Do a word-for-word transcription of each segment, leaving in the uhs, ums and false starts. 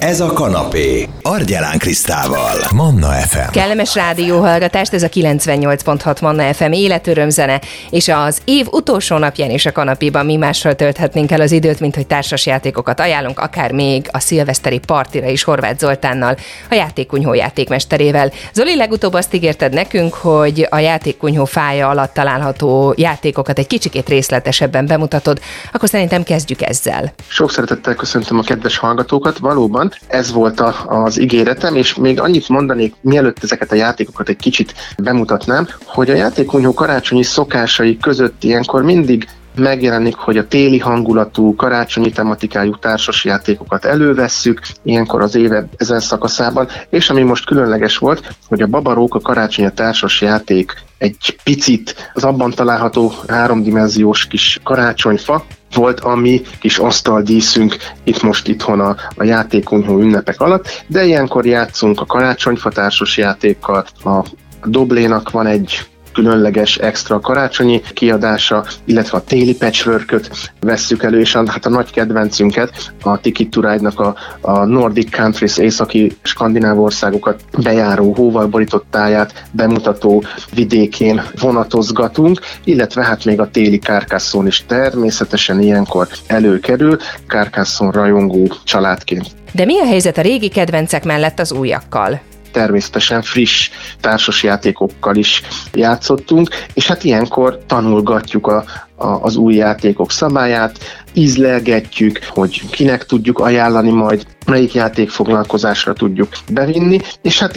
Ez a kanapé. Argyelán Krisztával. Manna ef em. Kellemes rádióhallgatást, ez a kilencvennyolc pont hat Manna ef em életörömzene, és az év utolsó napján is a kanapéban mi mással tölthetnénk el az időt, mint hogy társasjátékokat ajánlunk, akár még a szilveszteri partira is Horváth Zoltánnal, a játékkunyhó játékmesterével. Zoli, legutóbb azt ígérted nekünk, hogy a játékkunyhó fája alatt található játékokat egy kicsikét részletesebben bemutatod, akkor szerintem kezdjük ezzel. Sok szeretettel köszöntöm a kedves hallgatókat, valóban ez volt a, az ígéretem, és még annyit mondanék, mielőtt ezeket a játékokat egy kicsit bemutatnám, hogy a játékkunyhó karácsonyi szokásai között ilyenkor mindig megjelenik, hogy a téli hangulatú, karácsonyi tematikájú társasjátékokat elővesszük, ilyenkor az év ezen szakaszában, és ami most különleges volt, hogy a Baba Róka karácsonyi társasjáték egy picit az abban található háromdimenziós kis karácsonyfa volt a mi kis asztaldíszünk itt most itthon a, a játékkunyhó ünnepek alatt, de ilyenkor játszunk a karácsonyfa társasjátékkal, a Dóblénak van egy különleges extra karácsonyi kiadása, illetve a téli patchworköt vesszük elő, és a, hát a nagy kedvencünket, a Tiki to a, a Nordic Countries, északi skandináv országokat bejáró, hóval borított táját bemutató vidékén vonatozgatunk, illetve hát még a téli Carcassonne is természetesen ilyenkor előkerül, Carcassonne rajongó családként. De mi a helyzet a régi kedvencek mellett az újakkal? Természetesen friss társasjátékokkal is játszottunk, és hát ilyenkor tanulgatjuk a, a, az új játékok szabályát, ízlelgetjük, hogy kinek tudjuk ajánlani majd, melyik játékfoglalkozásra tudjuk bevinni, és hát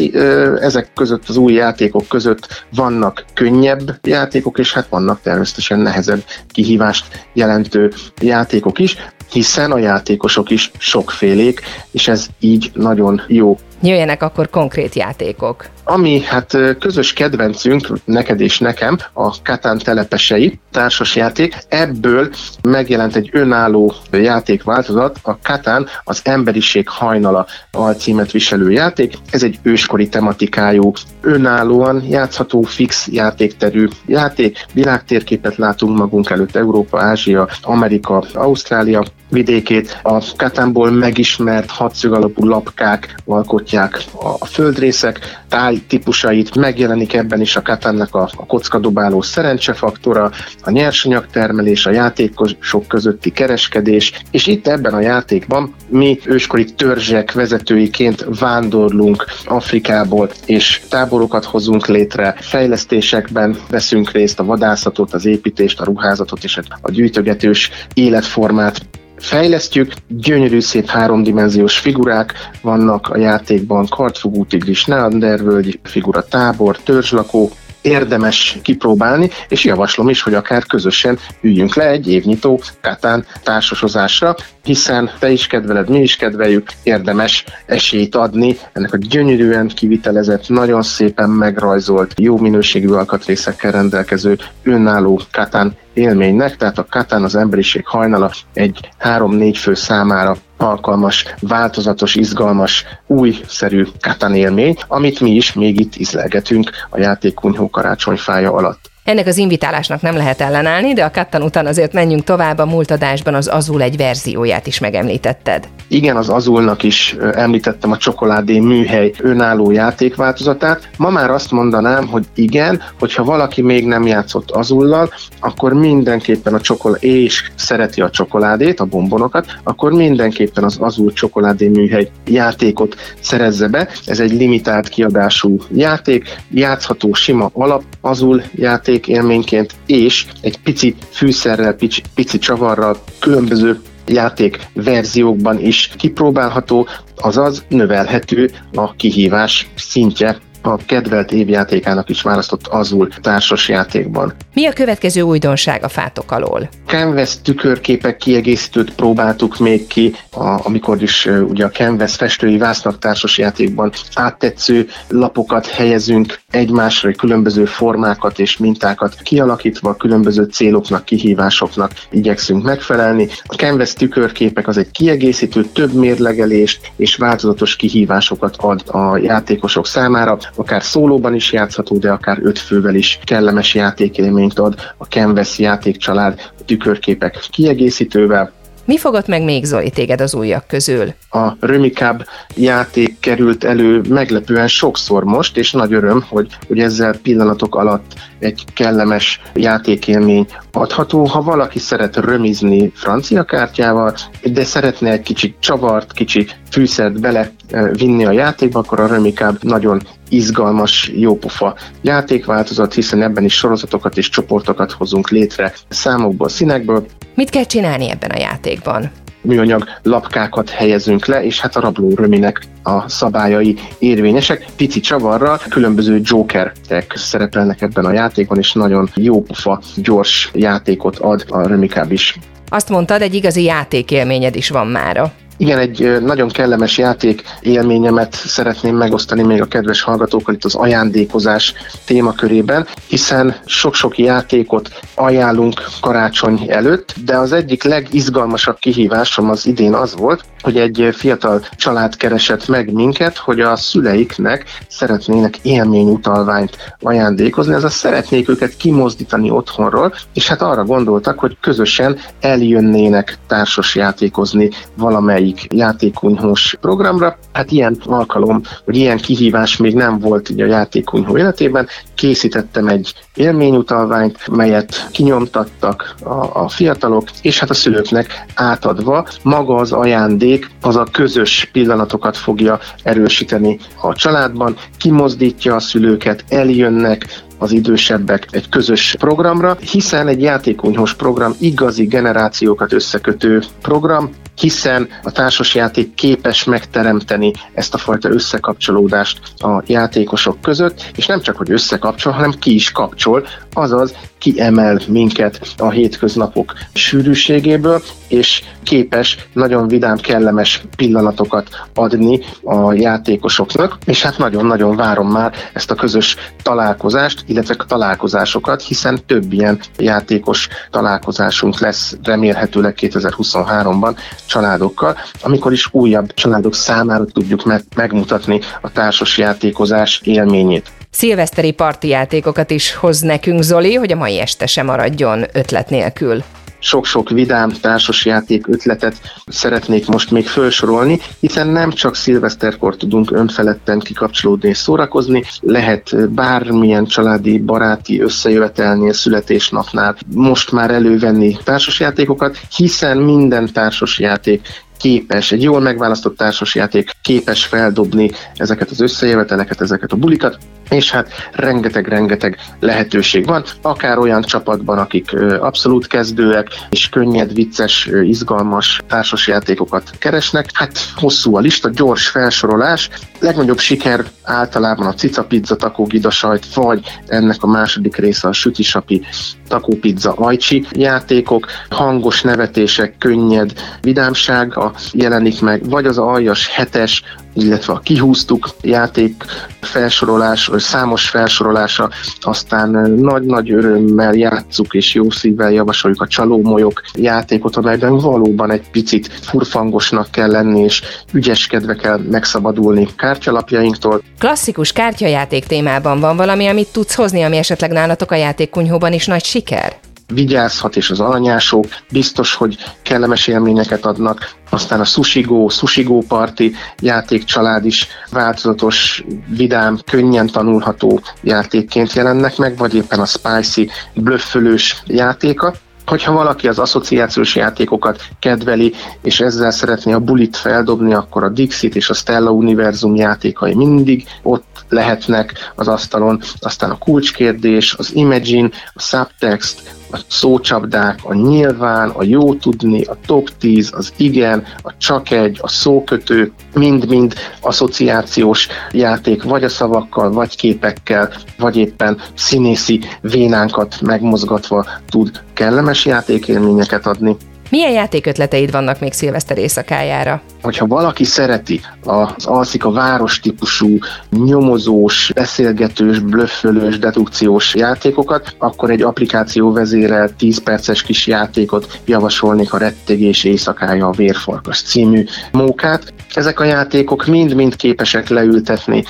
ezek között, az új játékok között vannak könnyebb játékok, és hát vannak természetesen nehezebb kihívást jelentő játékok is, hiszen a játékosok is sokfélék, és ez így nagyon jó. Jöjjenek akkor konkrét játékok. Ami hát közös kedvencünk, neked és nekem, a Catan telepesei társasjáték. Ebből megjelent egy önálló játékváltozat, a Catan az emberiség hajnala alcímet viselő játék. Ez egy őskori tematikájú, önállóan játszható, fix játékterű játék. Világtérképet látunk magunk előtt, Európa, Ázsia, Amerika, Ausztrália vidékét. A Catanból megismert hatszög alapú lapkák alkotják a földrészek tájtípusait, megjelenik ebben is a Catannak a, a kockadobáló szerencsefaktora, a nyersanyagtermelés, a játékosok közötti kereskedés, és itt ebben a játékban mi őskori törzsek vezetőiként vándorlunk Afrikából, és táborokat hozunk létre, fejlesztésekben veszünk részt, a vadászatot, az építést, a ruházatot és a gyűjtögetős életformát fejlesztjük, gyönyörű szép háromdimenziós figurák vannak a játékban, kardfogú tigris, neandervölgyi figura, tábor, törzslakó, érdemes kipróbálni, és javaslom is, hogy akár közösen üljünk le egy évnyitó Catan társasozásra, hiszen te is kedveled, mi is kedveljük, érdemes esélyt adni ennek a gyönyörűen kivitelezett, nagyon szépen megrajzolt, jó minőségű alkatrészekkel rendelkező önálló Catan élménynek, tehát a Catan az emberiség hajnala egy három-négy fő számára alkalmas, változatos, izgalmas, újszerű Catan élmény, amit mi is még itt ízlelgetünk a játékkunyhó karácsonyfája alatt. Ennek az invitálásnak nem lehet ellenállni, de a Catan után azért menjünk tovább, a múlt adásban az Azul egy verzióját is megemlítetted. Igen, az Azulnak is említettem a Csokoládé műhely önálló játékváltozatát. Ma már azt mondanám, hogy igen, hogyha valaki még nem játszott Azullal, akkor mindenképpen a csokoládé, és szereti a csokoládét, a bombonokat, akkor mindenképpen az Azul Csokoládé műhely játékot szerezze be. Ez egy limitált kiadású játék, játszható sima alap Azul játék, élményként, és egy pici fűszerrel, pici, pici csavarral különböző játékverziókban is kipróbálható, azaz növelhető a kihívás szintje a kedvelt évjátékának is választott Azul társasjátékban. Mi a következő újdonság a fátok alól? Canvas tükörképek kiegészítőt próbáltuk még ki, a, amikor is uh, ugye a Canvas festői vásznak társasjátékban áttetsző lapokat helyezünk egymásra, különböző formákat és mintákat kialakítva, különböző céloknak, kihívásoknak igyekszünk megfelelni. A Canvas tükörképek az egy kiegészítő, több mérlegelést és változatos kihívásokat ad a játékosok számára, akár szólóban is játszható, de akár öt fővel is kellemes játékélményt ad a Canvas játékcsalád tükörképek kiegészítővel. Mi fogott meg még, Zoli, téged az újak közül? A Rumikub játék került elő meglepően sokszor most, és nagy öröm, hogy, hogy ezzel pillanatok alatt egy kellemes játékélmény adható. Ha valaki szeret römizni francia kártyával, de szeretne egy kicsit csavart, kicsit fűszert bele vinni a játékba, akkor a Rumikub nagyon izgalmas, jópofa játékváltozat, hiszen ebben is sorozatokat és csoportokat hozunk létre számokból, színekből. Mit kell csinálni ebben a játékban? Műanyag lapkákat helyezünk le, és hát a rabló röminek a szabályai érvényesek. Pici csavarral különböző jokerek szerepelnek ebben a játékon, és nagyon jópofa, gyors játékot ad a Rumikub is. Azt mondtad, egy igazi játékélményed is van mára. Igen, egy nagyon kellemes játék élményemet szeretném megosztani még a kedves hallgatókkal itt az ajándékozás témakörében, hiszen sok-sok játékot ajánlunk karácsony előtt, de az egyik legizgalmasabb kihívásom az idén az volt, hogy egy fiatal család keresett meg minket, hogy a szüleiknek szeretnének élményutalványt ajándékozni, azaz szeretnék őket kimozdítani otthonról, és hát arra gondoltak, hogy közösen eljönnének társas játékozni valamelyik játékunyhós programra. Hát ilyen alkalom, vagy ilyen kihívás még nem volt így a játékunyhó életében. Készítettem egy élményutalványt, melyet kinyomtattak a, a fiatalok, és hát a szülőknek átadva maga az ajándék, az a közös pillanatokat fogja erősíteni a családban, kimozdítja a szülőket, eljönnek az idősebbek egy közös programra, hiszen egy játékunyhós program igazi generációkat összekötő program, hiszen a társasjáték képes megteremteni ezt a fajta összekapcsolódást a játékosok között, és nem csak, hogy összekapcsol, hanem ki is kapcsol, azaz kiemel minket a hétköznapok sűrűségéből, és képes nagyon vidám, kellemes pillanatokat adni a játékosoknak, és hát nagyon-nagyon várom már ezt a közös találkozást, illetve a találkozásokat, hiszen több ilyen játékos találkozásunk lesz remélhetőleg kétezer-huszonháromban családokkal, amikor is újabb családok számára tudjuk meg- megmutatni a társas játékozás élményét. Szilveszteri partijátékokat is hoz nekünk, Zoli, hogy a mai este sem maradjon ötlet nélkül. Sok-sok vidám társasjáték ötletet szeretnék most még felsorolni, hiszen nem csak szilveszterkor tudunk önfeledten kikapcsolódni és szórakozni, lehet bármilyen családi, baráti összejövetelnél, születésnapnál most már elővenni társasjátékokat, hiszen minden társasjáték képes, egy jól megválasztott társasjáték képes feldobni ezeket az összejöveteleket, ezeket a bulikat, és hát rengeteg-rengeteg lehetőség van, akár olyan csapatban, akik abszolút kezdőek, és könnyed, vicces, izgalmas társasjátékokat keresnek. Hát hosszú a lista, gyors felsorolás, legnagyobb siker általában a Cicapizza, Tako Gida Sajt, vagy ennek a második része a Sütisapi, Tako Pizza, Ajcsi játékok, hangos nevetések, könnyed vidámság a jelenik meg, vagy az aljas hetes, illetve a kihúztuk játék felsorolás, vagy számos felsorolása, aztán nagy-nagy örömmel játsszuk és jó szívvel javasoljuk a csalómolyok játékot, amelyben valóban egy picit furfangosnak kell lenni, és ügyeskedve kell megszabadulni kártyalapjainktól. Klasszikus kártyajáték témában van valami, amit tudsz hozni, ami esetleg nálatok a játékkunyhóban is nagy siker? Vigyázhat és az alanyások, biztos, hogy kellemes élményeket adnak. Aztán a Sushi Go, Sushi Go Party játékcsalád is változatos, vidám, könnyen tanulható játékként jelennek meg, vagy éppen a spicy, blöffölős játéka. Hogyha valaki az asszociációs játékokat kedveli, és ezzel szeretné a bulit feldobni, akkor a Dixit és a Stella Univerzum játékai mindig ott lehetnek az asztalon. Aztán a kulcskérdés, az Imagine, a Subtext, a szócsapdák, a nyilván, a jó tudni, a top tíz, az igen, a csak egy, a szókötő, mind-mind asszociációs játék, vagy a szavakkal, vagy képekkel, vagy éppen színészi vénánkat megmozgatva tud kellemes játékélményeket adni. Milyen játékötleteid vannak még szilveszter éjszakájára? Hogyha valaki szereti az alszik a város típusú, nyomozós, beszélgetős, blöffölős, dedukciós játékokat, akkor egy applikáció vezérel tíz perces kis játékot javasolnék, a Rettegés Éjszakája a Vérfarkas című mókát. Ezek a játékok mind-mind képesek leültetni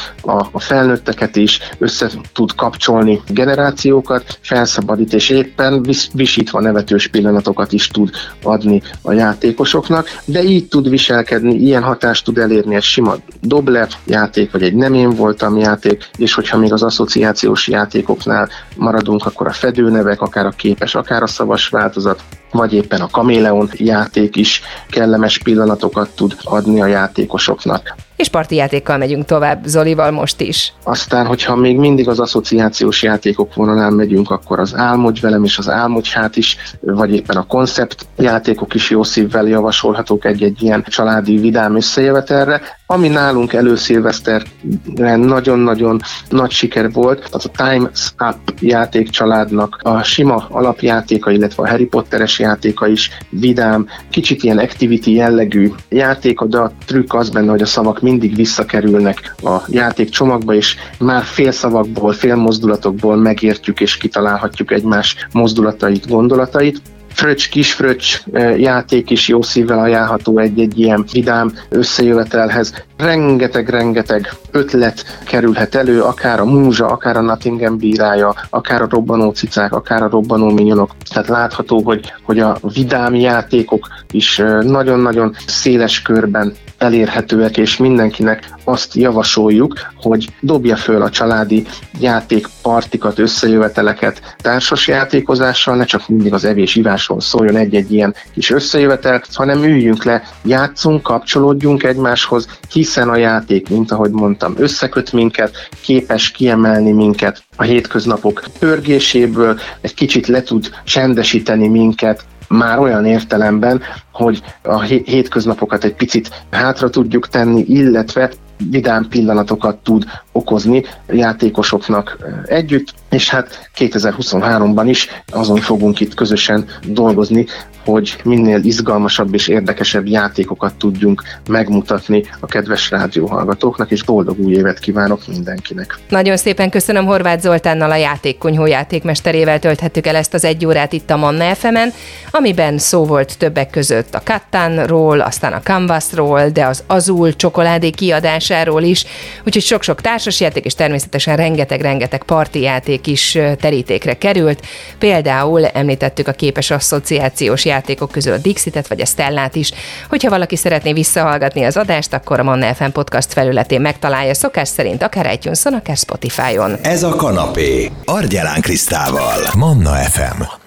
a felnőtteket is, össze tud kapcsolni generációkat, felszabadít, és éppen visítva nevetős pillanatokat is tud adni a játékosoknak, de így tud viselkedni, ilyen hatást tud elérni egy sima doble játék, vagy egy nem én voltam játék, és hogyha még az asszociációs játékoknál maradunk, akkor a fedőnevek, akár a képes, akár a szavas változat, vagy éppen a kaméleon játék is kellemes pillanatokat tud adni a játékosoknak. És partijátékkal megyünk tovább Zolival most is. Aztán, hogyha még mindig az asszociációs játékok vonalán megyünk, akkor az álmodj velem és az álmodj hát is, vagy éppen a koncept játékok is jó szívvel javasolhatók egy-egy ilyen családi vidám összejövetelre, ami nálunk előszilveszterre nagyon-nagyon nagy siker volt, az a Time's Up játékcsaládnak a sima alapjátéka, illetve a Harry Potteres játéka is vidám, kicsit ilyen activity jellegű játéka, de a trükk az benne, hogy a szavak mindig visszakerülnek a játékcsomagba, és már fél szavakból, fél mozdulatokból megértjük és kitalálhatjuk egymás mozdulatait, gondolatait. Fröccs, kisfröccs játék is jó szívvel ajánlható egy-egy ilyen vidám összejövetelhez. Rengeteg-rengeteg ötlet kerülhet elő, akár a múzsa, akár a Nottingham bírája, akár a robbanó cicák, akár a robbanó minyonok. Tehát látható, hogy, hogy a vidám játékok is nagyon-nagyon széles körben elérhetőek, és mindenkinek azt javasoljuk, hogy dobja föl a családi játékpartikat, összejöveteleket társasjátékozással, ne csak mindig az evés-ivásról szóljon egy-egy ilyen kis összejövetel, hanem üljünk le, játszunk, kapcsolódjunk egymáshoz, hiszen a játék, mint ahogy mondtam, összeköt minket, képes kiemelni minket a hétköznapok pörgéséből, egy kicsit le tud csendesíteni minket, már olyan értelemben, hogy a hétköznapokat egy picit hátra tudjuk tenni, illetve vidám pillanatokat tud okozni játékosoknak együtt, és hát kétezer-huszonháromban is azon fogunk itt közösen dolgozni, hogy minél izgalmasabb és érdekesebb játékokat tudjunk megmutatni a kedves rádióhallgatóknak, és boldog új évet kívánok mindenkinek. Nagyon szépen köszönöm, Horváth Zoltánnal, a Játékkunyhó játékmesterével tölthettük el ezt az egy órát itt a Manna ef emen, amiben szó volt többek között a Catanról, aztán a Canvasról, de az Azul csokoládé kiadásáról is, úgyhogy sok-sok társasjáték és természetesen rengeteg-rengeteg partijáték is terítékre került. Például említettük a képes asszociációs játékok közül a Dixitet vagy a Stellát is. Hogyha valaki szeretné visszahallgatni az adást, akkor a Manna ef em podcast felületén megtalálja szokás szerint akár iTunes-on, akár Spotify-on. Ez a kanapé Argyelán Krisztával, Manna ef em.